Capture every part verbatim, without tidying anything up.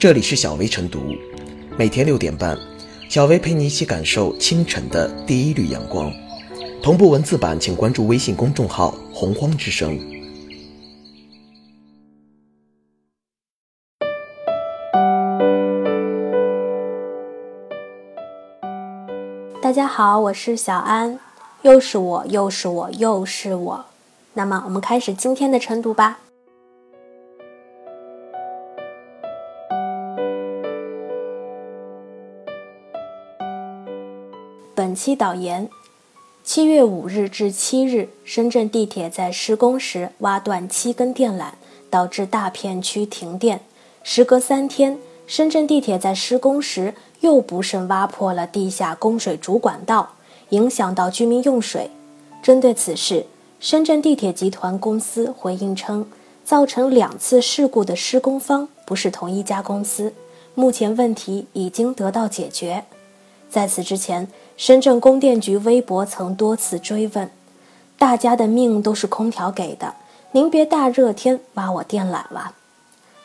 这里是小薇晨读，每天六点半，小薇陪你一起感受清晨的第一缕阳光。同步文字版，请关注微信公众号“洪荒之声”。大家好，我是小安，又是我，又是我，又是我。那么，我们开始今天的晨读吧。本期导言：七月五日至七日，深圳地铁在施工时挖断七根电缆，导致大片区停电。时隔三天，深圳地铁在施工时又不慎挖破了地下供水主管道，影响到居民用水。针对此事，深圳地铁集团公司回应称，造成两次事故的施工方不是同一家公司，目前问题已经得到解决。在此之前，深圳供电局微博曾多次追问，大家的命都是空调给的，您别大热天挖我电缆了。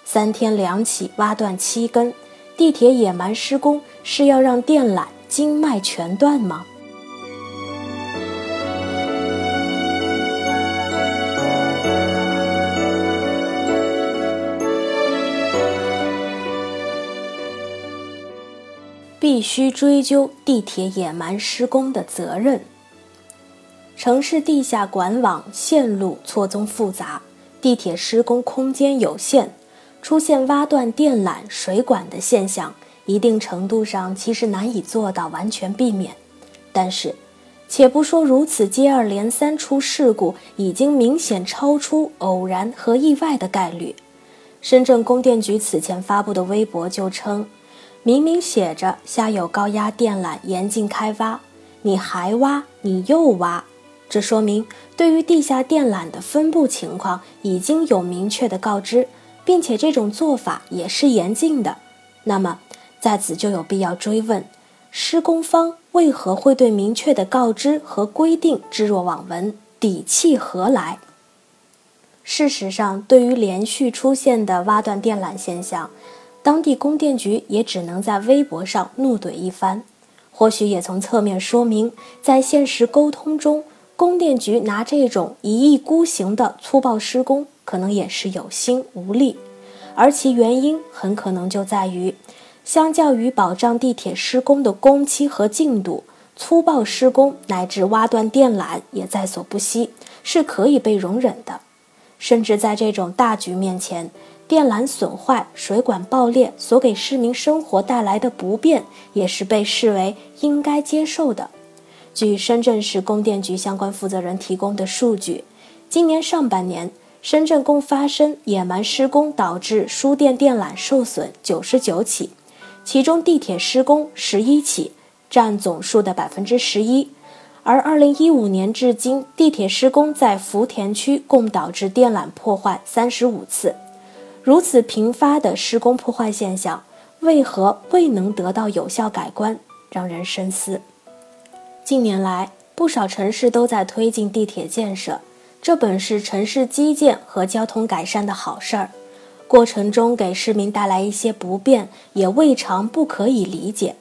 三天两起挖断七根，地铁野蛮施工是要让电缆经脉全断吗？必须追究地铁野蛮施工的责任。城市地下管网线路错综复杂，地铁施工空间有限，出现挖断电缆、水管的现象，一定程度上其实难以做到完全避免。但是，且不说如此接二连三出事故已经明显超出偶然和意外的概率。深圳供电局此前发布的微博就称，明明写着下有高压电缆严禁开挖，你还挖，你又挖，这说明对于地下电缆的分布情况已经有明确的告知，并且这种做法也是严禁的。那么在此就有必要追问，施工方为何会对明确的告知和规定置若罔闻，底气何来？事实上，对于连续出现的挖断电缆现象，当地供电局也只能在微博上怒怼一番，或许也从侧面说明，在现实沟通中，供电局拿这种一意孤行的粗暴施工，可能也是有心无力。而其原因很可能就在于，相较于保障地铁施工的工期和进度，粗暴施工乃至挖断电缆也在所不惜，是可以被容忍的。甚至在这种大局面前，电缆损坏、水管爆裂所给市民生活带来的不便，也是被视为应该接受的。据深圳市供电局相关负责人提供的数据，今年上半年，深圳共发生野蛮施工导致输电电缆受损九十九起，其中地铁施工十一起，占总数的 百分之十一。而二零一五年至今，地铁施工在福田区共导致电缆破坏三十五次。如此频发的施工破坏现象，为何未能得到有效改观，让人深思。近年来，不少城市都在推进地铁建设，这本是城市基建和交通改善的好事儿，过程中给市民带来一些不便，也未尝不可以理解。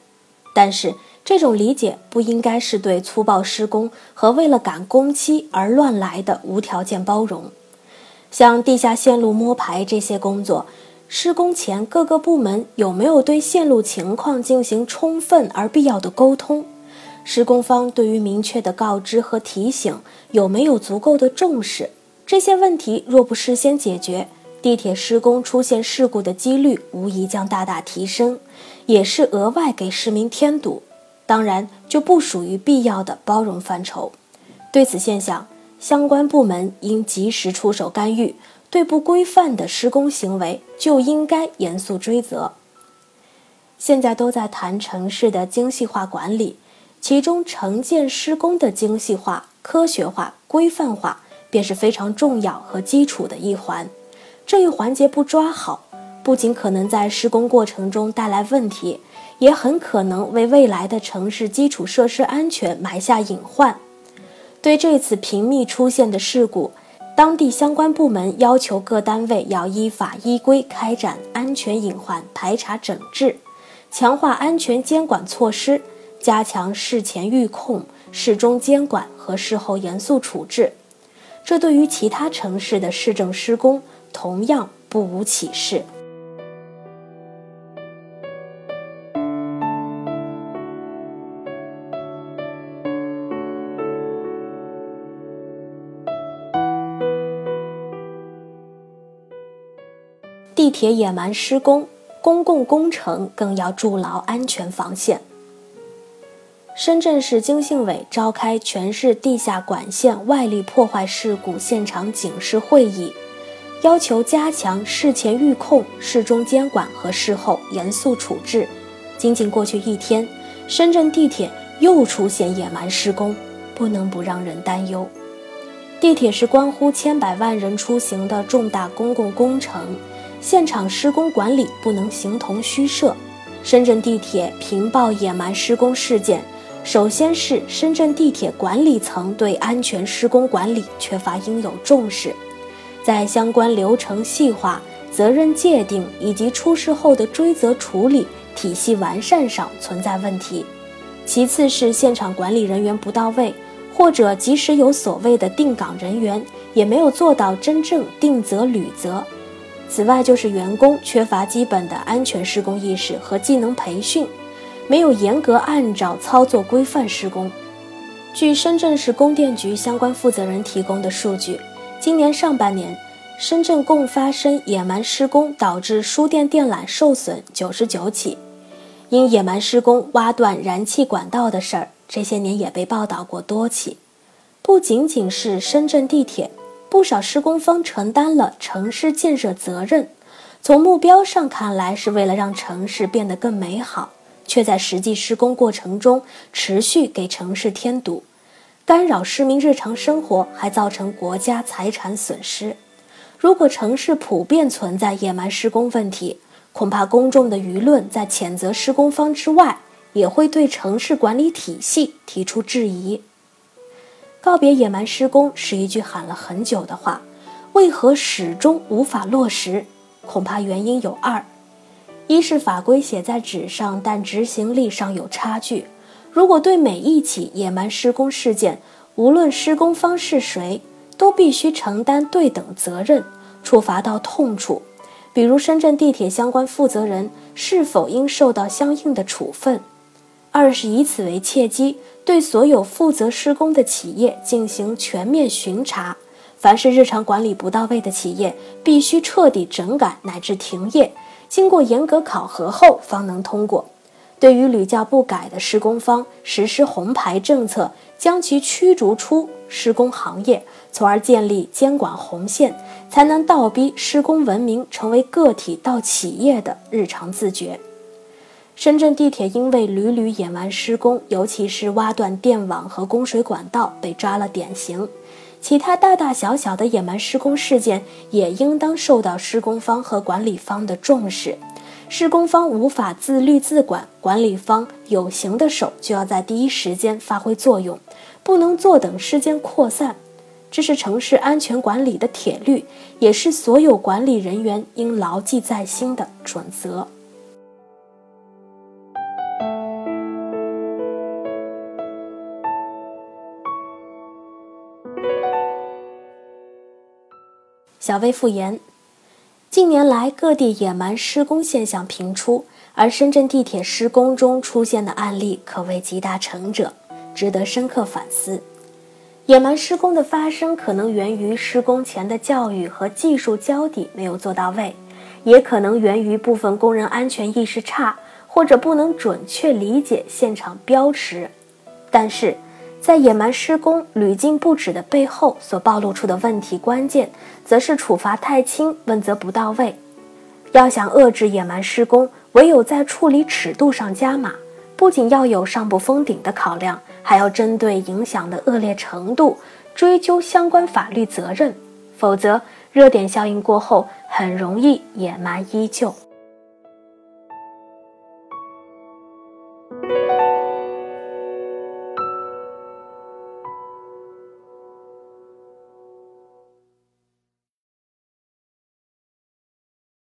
但是，这种理解不应该是对粗暴施工和为了赶工期而乱来的无条件包容。像地下线路摸排这些工作，施工前各个部门有没有对线路情况进行充分而必要的沟通？施工方对于明确的告知和提醒有没有足够的重视？这些问题若不事先解决，地铁施工出现事故的几率无疑将大大提升，也是额外给市民添堵。当然，就不属于必要的包容范畴。对此现象，相关部门应及时出手干预，对不规范的施工行为就应该严肃追责。现在都在谈城市的精细化管理，其中城建施工的精细化、科学化、规范化便是非常重要和基础的一环。这一环节不抓好，不仅可能在施工过程中带来问题，也很可能为未来的城市基础设施安全埋下隐患。对这次频密出现的事故，当地相关部门要求各单位要依法依规开展安全隐患排查整治，强化安全监管措施，加强事前预控、事中监管和事后严肃处置。这对于其他城市的市政施工同样不无启示。地铁野蛮施工，公共工程更要筑牢安全防线。深圳市经信委召开全市地下管线外力破坏事故现场警示会议，要求加强事前预控、事中监管和事后严肃处置。仅仅过去一天，深圳地铁又出现野蛮施工，不能不让人担忧。地铁是关乎千百万人出行的重大公共工程，现场施工管理不能形同虚设。深圳地铁频曝野蛮施工事件，首先是深圳地铁管理层对安全施工管理缺乏应有重视，在相关流程细化、责任界定以及出事后的追责处理体系完善上存在问题。其次是现场管理人员不到位，或者即使有所谓的定岗人员，也没有做到真正定责履责。此外就是员工缺乏基本的安全施工意识和技能培训，没有严格按照操作规范施工。据深圳市供电局相关负责人提供的数据，今年上半年深圳共发生野蛮施工导致输电电缆受损九十九起。因野蛮施工挖断燃气管道的事儿，这些年也被报道过多起。不仅仅是深圳地铁，不少施工方承担了城市建设责任，从目标上看来是为了让城市变得更美好，却在实际施工过程中持续给城市添堵，干扰市民日常生活，还造成国家财产损失。如果城市普遍存在野蛮施工问题，恐怕公众的舆论在谴责施工方之外，也会对城市管理体系提出质疑。告别野蛮施工是一句喊了很久的话，为何始终无法落实？恐怕原因有二：一是法规写在纸上，但执行力上有差距。如果对每一起野蛮施工事件，无论施工方是谁，都必须承担对等责任，处罚到痛处。比如深圳地铁相关负责人是否应受到相应的处分？二是以此为契机，对所有负责施工的企业进行全面巡查，凡是日常管理不到位的企业，必须彻底整改乃至停业，经过严格考核后方能通过。对于屡教不改的施工方，实施红牌政策，将其驱逐出施工行业，从而建立监管红线，才能倒逼施工文明成为个体到企业的日常自觉。深圳地铁因为屡屡野蛮施工，尤其是挖断电网和供水管道，被抓了典型。其他大大小小的野蛮施工事件也应当受到施工方和管理方的重视。施工方无法自律自管，管理方有形的手就要在第一时间发挥作用，不能坐等事件扩散。这是城市安全管理的铁律，也是所有管理人员应牢记在心的准则。小微复言，近年来各地野蛮施工现象频出，而深圳地铁施工中出现的案例可谓集大成者，值得深刻反思。野蛮施工的发生可能源于施工前的教育和技术交底没有做到位，也可能源于部分工人安全意识差，或者不能准确理解现场标识。但是在野蛮施工屡禁不止的背后，所暴露出的问题关键则是处罚太轻，问责不到位。要想遏制野蛮施工，唯有在处理尺度上加码，不仅要有上不封顶的考量，还要针对影响的恶劣程度追究相关法律责任，否则热点效应过后，很容易野蛮依旧。